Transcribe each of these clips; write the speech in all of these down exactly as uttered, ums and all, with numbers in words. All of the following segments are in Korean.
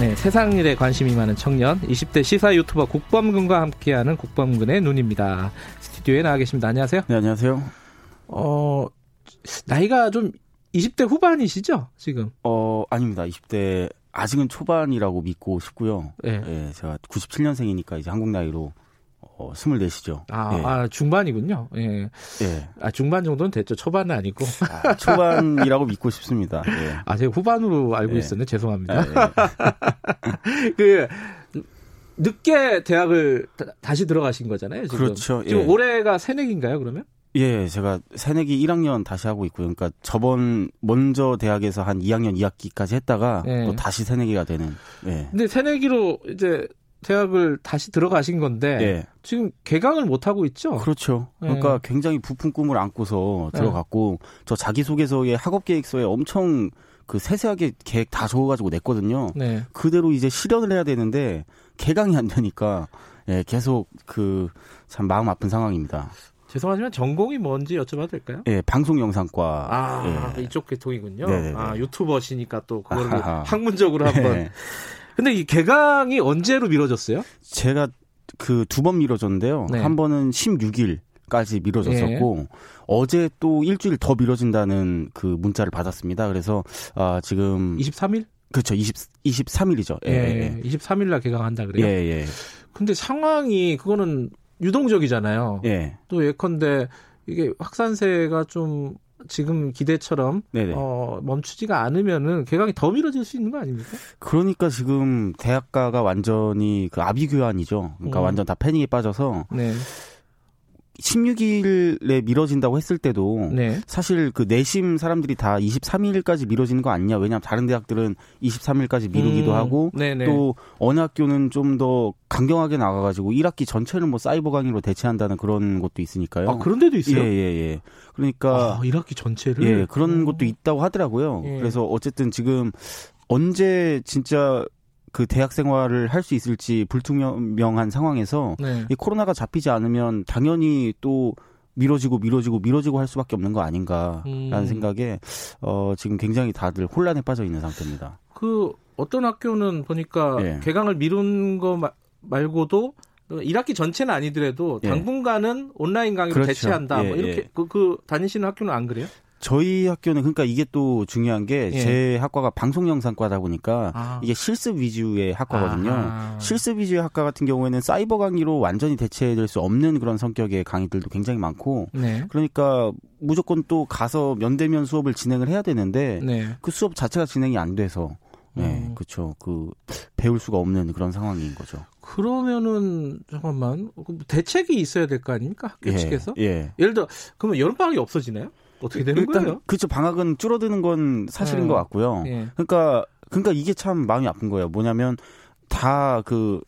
네, 세상 일에 관심이 많은 청년 이십 대 시사 유튜버 국범근과 함께하는 국범근의 눈입니다. 스튜디오에 나와 계십니다. 안녕하세요. 네, 안녕하세요. 어, 나이가 좀 이십 대 후반이시죠, 지금? 어, 아닙니다. 이십 대 아직은 초반이라고 믿고 싶고요. 네. 예, 제가 구십칠 년생이니까 이제 한국 나이로 어, 스물네시죠. 아, 예. 아, 중반이군요. 예. 예. 아, 중반 정도는 됐죠. 초반은 아니고. 아, 초반이라고 믿고 싶습니다. 예. 아, 제가 후반으로 알고 예. 있었는데 죄송합니다. 아, 예. 그, 늦게 대학을 다, 다시 들어가신 거잖아요, 지금. 그렇죠. 예. 지금 올해가 새내기인가요, 그러면? 예, 제가 새내기 일 학년 다시 하고 있고요. 그러니까 저번 먼저 대학에서 한 이학년 이학기까지 했다가 예. 또 다시 새내기가 되는. 예. 근데 새내기로 이제 대학을 다시 들어가신 건데 예. 지금 개강을 못 하고 있죠? 그렇죠. 예. 그러니까 굉장히 부푼 꿈을 안고서 들어갔고 예. 저 자기소개서에 학업계획서에 엄청 그 세세하게 계획 다 적어가지고 냈거든요. 네. 그대로 이제 실현을 해야 되는데 개강이 안 되니까 예, 계속 그 참 마음 아픈 상황입니다. 죄송하지만 전공이 뭔지 여쭤봐도 될까요? 예, 방송영상과. 아, 예. 이쪽 계통이군요. 네네네. 아, 유튜버시니까 또 그걸 아하하. 학문적으로 한번. 네. 근데 이 개강이 언제로 미뤄졌어요? 제가 그 두 번 미뤄졌는데요. 네. 한 번은 십육일까지 미뤄졌었고 네. 어제 또 일주일 더 미뤄진다는 그 문자를 받았습니다. 그래서 아, 지금 이십삼일? 그렇죠. 이십, 이십삼일이죠. 예. 예, 예. 이십삼일 날 개강한다 그래요. 예, 예. 근데 상황이 그거는 유동적이잖아요. 예. 또 예컨대 이게 확산세가 좀 지금 기대처럼 어, 멈추지가 않으면은 개강이 더 미뤄질 수 있는 거 아닙니까? 그러니까 지금 대학가가 완전히 그 아비규환이죠. 그러니까 음. 완전 다 패닉에 빠져서 네. 십육일에 미뤄진다고 했을 때도 네. 사실 그 내심 사람들이 다 이십삼일까지 미뤄지는 거 아니냐. 왜냐하면 다른 대학들은 이십삼일까지 미루기도 음, 하고 네네. 또 어느 학교는 좀 더 강경하게 나가가지고 일 학기 전체를 뭐 사이버 강의로 대체한다는 그런 것도 있으니까요. 아, 그런 데도 있어요? 예, 예, 예. 그러니까. 아, 일 학기 전체를? 예, 그런 음. 것도 있다고 하더라고요. 예. 그래서 어쨌든 지금 언제 진짜 그 대학 생활을 할 수 있을지 불투명한 상황에서 네. 이 코로나가 잡히지 않으면 당연히 또 미뤄지고 미뤄지고 미뤄지고 할 수밖에 없는 거 아닌가라는 음. 생각에 어, 지금 굉장히 다들 혼란에 빠져 있는 상태입니다. 그 어떤 학교는 보니까 예. 개강을 미룬 거 마, 말고도 일 학기 전체는 아니더라도 예. 당분간은 온라인 강의로 그렇죠. 대체한다. 예, 뭐 이렇게 예. 그, 그 다니시는 학교는 안 그래요? 저희 학교는 그러니까 이게 또 중요한 게 제 예. 학과가 방송영상과다 보니까 아. 이게 실습 위주의 학과거든요. 아. 실습 위주의 학과 같은 경우에는 사이버 강의로 완전히 대체될 수 없는 그런 성격의 강의들도 굉장히 많고 네. 그러니까 무조건 또 가서 면대면 수업을 진행을 해야 되는데 네. 그 수업 자체가 진행이 안 돼서 음. 네, 그렇죠. 그 배울 수가 없는 그런 상황인 거죠. 그러면은 잠깐만 대책이 있어야 될 거 아닙니까? 학교 예. 측에서? 예. 예를 들어 그러면 여름방학이 없어지나요? 어떻게 되는 일단, 거예요? 그쵸, 방학은 줄어드는 건 사실인 네. 것 같고요. 네. 그러니까, 그러니까 이게 참 마음이 아픈 거예요. 뭐냐면, 다 그,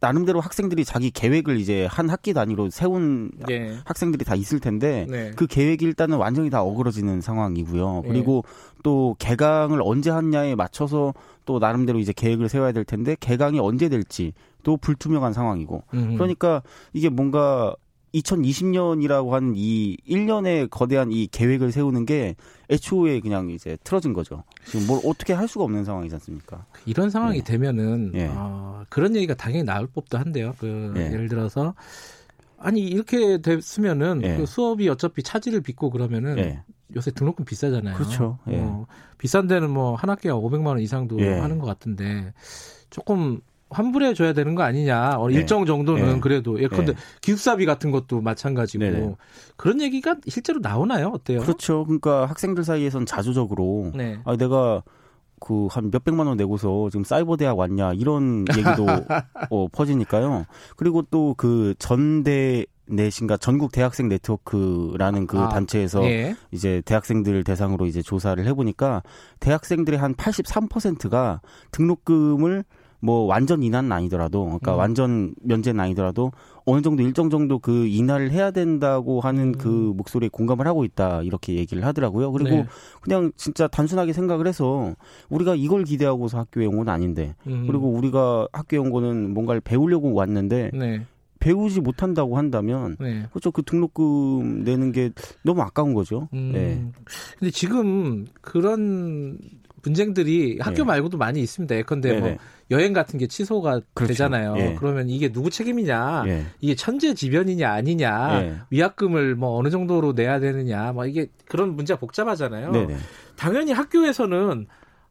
나름대로 학생들이 자기 계획을 이제 한 학기 단위로 세운 네. 학생들이 다 있을 텐데, 네. 그 계획이 일단은 완전히 다 어그러지는 상황이고요. 그리고 네. 또 개강을 언제 하냐에 맞춰서 또 나름대로 이제 계획을 세워야 될 텐데, 개강이 언제 될지 또 불투명한 상황이고. 음흠. 그러니까 이게 뭔가, 이천이십년이라고 하는 이 일 년의 거대한 이 계획을 세우는 게 애초에 그냥 이제 틀어진 거죠. 지금 뭘 어떻게 할 수가 없는 상황이지 않습니까? 이런 상황이 네. 되면은 네. 어, 그런 얘기가 당연히 나올 법도 한데요. 그 네. 예를 들어서 아니 이렇게 됐으면은 네. 그 수업이 어차피 차질을 빚고 그러면은 네. 요새 등록금 비싸잖아요. 그렇죠. 네. 어, 비싼 데는 뭐 한 학기에 오백만 원 이상도 네. 하는 것 같은데 조금 환불해 줘야 되는 거 아니냐. 네. 일정 정도는 네. 그래도 예컨대 네. 기숙사비 같은 것도 마찬가지고 네네. 그런 얘기가 실제로 나오나요? 어때요? 그렇죠. 그러니까 학생들 사이에서는 자주적으로 네. 아, 내가 그 한 몇백만 원 내고서 지금 사이버 대학 왔냐 이런 얘기도 어, 퍼지니까요. 그리고 또 그 전대 내신가 전국 대학생 네트워크라는 그 아, 단체에서 예. 이제 대학생들 대상으로 이제 조사를 해보니까 대학생들의 한 팔십삼 퍼센트가 등록금을 뭐 완전 인하는 아니더라도, 그러니까 음. 완전 면제는 아니더라도 어느 정도 일정 정도 그 인하를 해야 된다고 하는 음. 그 목소리에 공감을 하고 있다 이렇게 얘기를 하더라고요. 그리고 네. 그냥 진짜 단순하게 생각을 해서 우리가 이걸 기대하고서 학교에 온 건 아닌데, 음. 그리고 우리가 학교에 온 거는 뭔가를 배우려고 왔는데 네. 배우지 못한다고 한다면 네. 그렇죠. 그 등록금 내는 게 너무 아까운 거죠. 음. 네. 근데 지금 그런 분쟁들이 학교 네. 말고도 많이 있습니다. 예컨대 네네. 뭐 여행 같은 게 취소가 그렇죠. 되잖아요. 예. 그러면 이게 누구 책임이냐, 예. 이게 천재지변이냐 아니냐, 예. 위약금을 뭐 어느 정도로 내야 되느냐, 막 이게 그런 문제가 복잡하잖아요. 네네. 당연히 학교에서는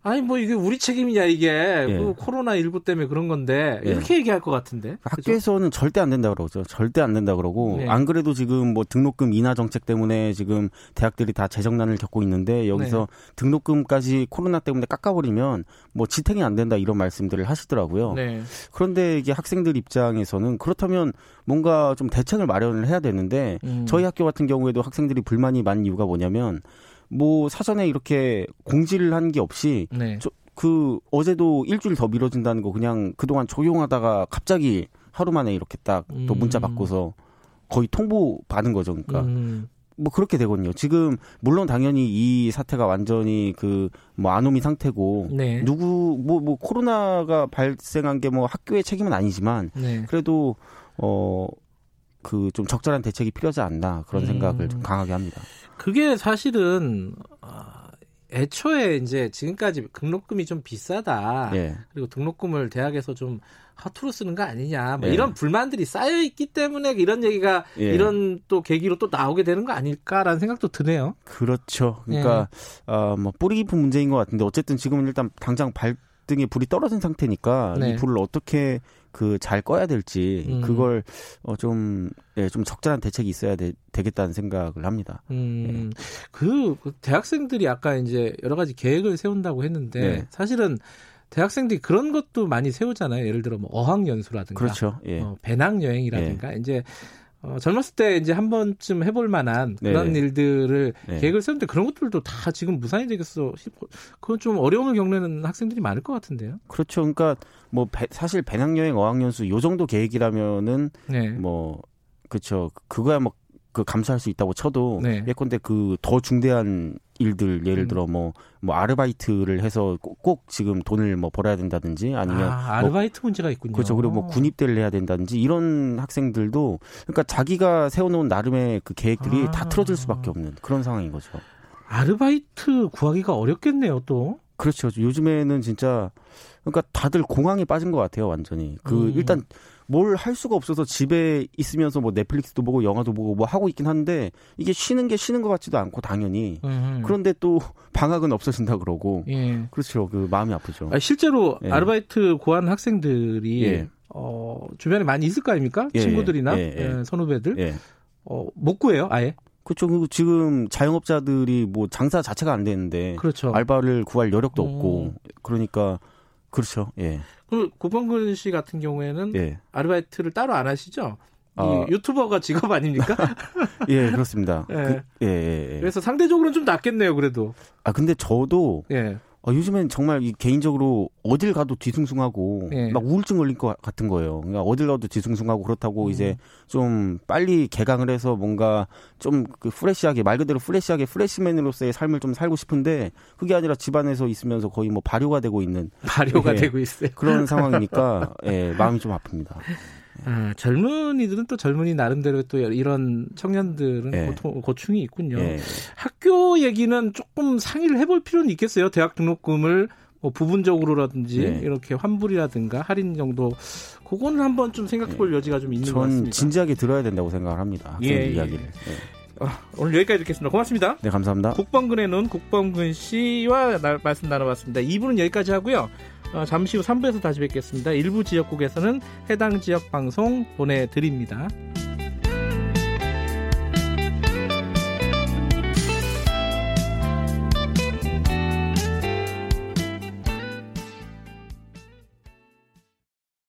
아니 뭐 이게 우리 책임이냐 이게 예. 뭐 코로나십구 때문에 그런 건데 이렇게 예. 얘기할 것 같은데 학교에서는 그죠? 절대 안 된다 그러죠. 절대 안 된다 그러고 예. 안 그래도 지금 뭐 등록금 인하 정책 때문에 지금 대학들이 다 재정난을 겪고 있는데 여기서 네. 등록금까지 코로나 때문에 깎아버리면 뭐 지탱이 안 된다 이런 말씀들을 하시더라고요. 네. 그런데 이게 학생들 입장에서는 그렇다면 뭔가 좀 대책을 마련을 해야 되는데 음. 저희 학교 같은 경우에도 학생들이 불만이 많은 이유가 뭐냐면 뭐 사전에 이렇게 공지를 한 게 없이 네. 저, 그 어제도 일주일 더 미뤄진다는 거 그냥 그동안 조용하다가 갑자기 하루 만에 이렇게 딱 또 음. 문자 바꿔서 거의 통보 받은 거죠. 그러니까 음. 뭐 그렇게 되거든요. 지금 물론 당연히 이 사태가 완전히 그 뭐 아노미 상태고 네. 누구 뭐 뭐 코로나가 발생한 게 뭐 학교의 책임은 아니지만 네. 그래도 어 그 좀 적절한 대책이 필요하지 않나 그런 음. 생각을 좀 강하게 합니다. 그게 사실은 애초에 이제 지금까지 등록금이 좀 비싸다. 예. 그리고 등록금을 대학에서 좀 허투루 쓰는 거 아니냐. 뭐 예. 이런 불만들이 쌓여 있기 때문에 이런 얘기가 예. 이런 또 계기로 또 나오게 되는 거 아닐까라는 생각도 드네요. 그렇죠. 그러니까 예. 어, 뭐 뿌리 깊은 문제인 것 같은데 어쨌든 지금은 일단 당장 발등에 불이 떨어진 상태니까 네. 이 불을 어떻게 그 잘 꺼야 될지 음. 그걸 어 좀 예, 좀 적절한 대책이 있어야 되, 되겠다는 생각을 합니다. 음, 예. 그 대학생들이 아까 이제 여러 가지 계획을 세운다고 했는데 네. 사실은 대학생들이 그런 것도 많이 세우잖아요. 예를 들어 뭐 어학연수라든가, 그렇죠. 예. 어, 배낭여행이라든가 예. 이제 어, 젊었을 때 이제 한 번쯤 해볼 만한 그런 네. 일들을 네. 계획을 세우는데 그런 것들도 다 지금 무산이 되겠어 싶고 그건 좀 어려움을 겪는 학생들이 많을 것 같은데요. 그렇죠. 그러니까 뭐 배, 사실 배낭여행, 어학연수 요 정도 계획이라면은 네. 뭐 그렇죠. 그거야 뭐 그 감수할 수 있다고 쳐도 네. 예컨대 그 더 중대한 일들 예를 들어 뭐뭐 뭐 아르바이트를 해서 꼭, 꼭 지금 돈을 뭐 벌어야 된다든지 아니면 아, 아르바이트 뭐, 문제가 있군요. 그렇죠. 그리고 뭐 군입대를 해야 된다든지 이런 학생들도 그러니까 자기가 세워놓은 나름의 그 계획들이 아. 다 틀어질 수밖에 없는 그런 상황인 거죠. 아르바이트 구하기가 어렵겠네요, 또. 그렇죠. 요즘에는 진짜 그러니까 다들 공황에 빠진 것 같아요, 완전히. 그 음. 일단 뭘 할 수가 없어서 집에 있으면서 뭐 넷플릭스도 보고 영화도 보고 뭐 하고 있긴 한데 이게 쉬는 게 쉬는 것 같지도 않고 당연히 음흠. 그런데 또 방학은 없어진다 그러고 예. 그렇죠. 그 마음이 아프죠. 아니, 실제로 예. 아르바이트 구하는 학생들이 예. 어, 주변에 많이 있을 거 아닙니까? 예. 친구들이나 예. 예. 예. 선후배들 예. 어, 못 구해요, 아예. 그렇죠. 지금 자영업자들이 뭐 장사 자체가 안 되는데 그렇죠. 알바를 구할 여력도 오. 없고 그러니까 그렇죠. 예. 그럼 국범근 씨 같은 경우에는 예. 아르바이트를 따로 안 하시죠? 아... 이 유튜버가 직업 아닙니까? 예, 그렇습니다. 예. 그, 예, 예, 예. 그래서 상대적으로는 좀 낫겠네요, 그래도. 아, 근데 저도 예. 아, 요즘엔 정말 이 개인적으로 어딜 가도 뒤숭숭하고 예. 막 우울증 걸릴 것 같은 거예요. 그러니까 어딜 가도 뒤숭숭하고 그렇다고 음. 이제 좀 빨리 개강을 해서 뭔가 좀 그 프레시하게 말 그대로 프레시하게 프레시맨으로서의 삶을 좀 살고 싶은데 그게 아니라 집안에서 있으면서 거의 뭐 발효가 되고 있는 발효가 예, 되고 있어요. 그런 상황이니까 예, 마음이 좀 아픕니다. 아, 젊은이들은 또 젊은이 나름대로 또 이런 청년들은 네. 고통, 고충이 있군요. 네. 학교 얘기는 조금 상의를 해볼 필요는 있겠어요. 대학 등록금을 뭐 부분적으로라든지 네. 이렇게 환불이라든가 할인 정도 그거는 한번 좀 생각해볼 네. 여지가 좀 있는 것 같습니다. 전 진지하게 들어야 된다고 생각을 합니다. 학생들 예. 이야기를. 네. 아, 오늘 여기까지 듣겠습니다. 고맙습니다. 네, 감사합니다. 국범근의 눈 국범근 씨와 나, 말씀 나눠봤습니다. 이 부는 여기까지 하고요. 잠시 후 삼 부에서 다시 뵙겠습니다. 일부 지역국에서는 해당 지역 방송 보내드립니다.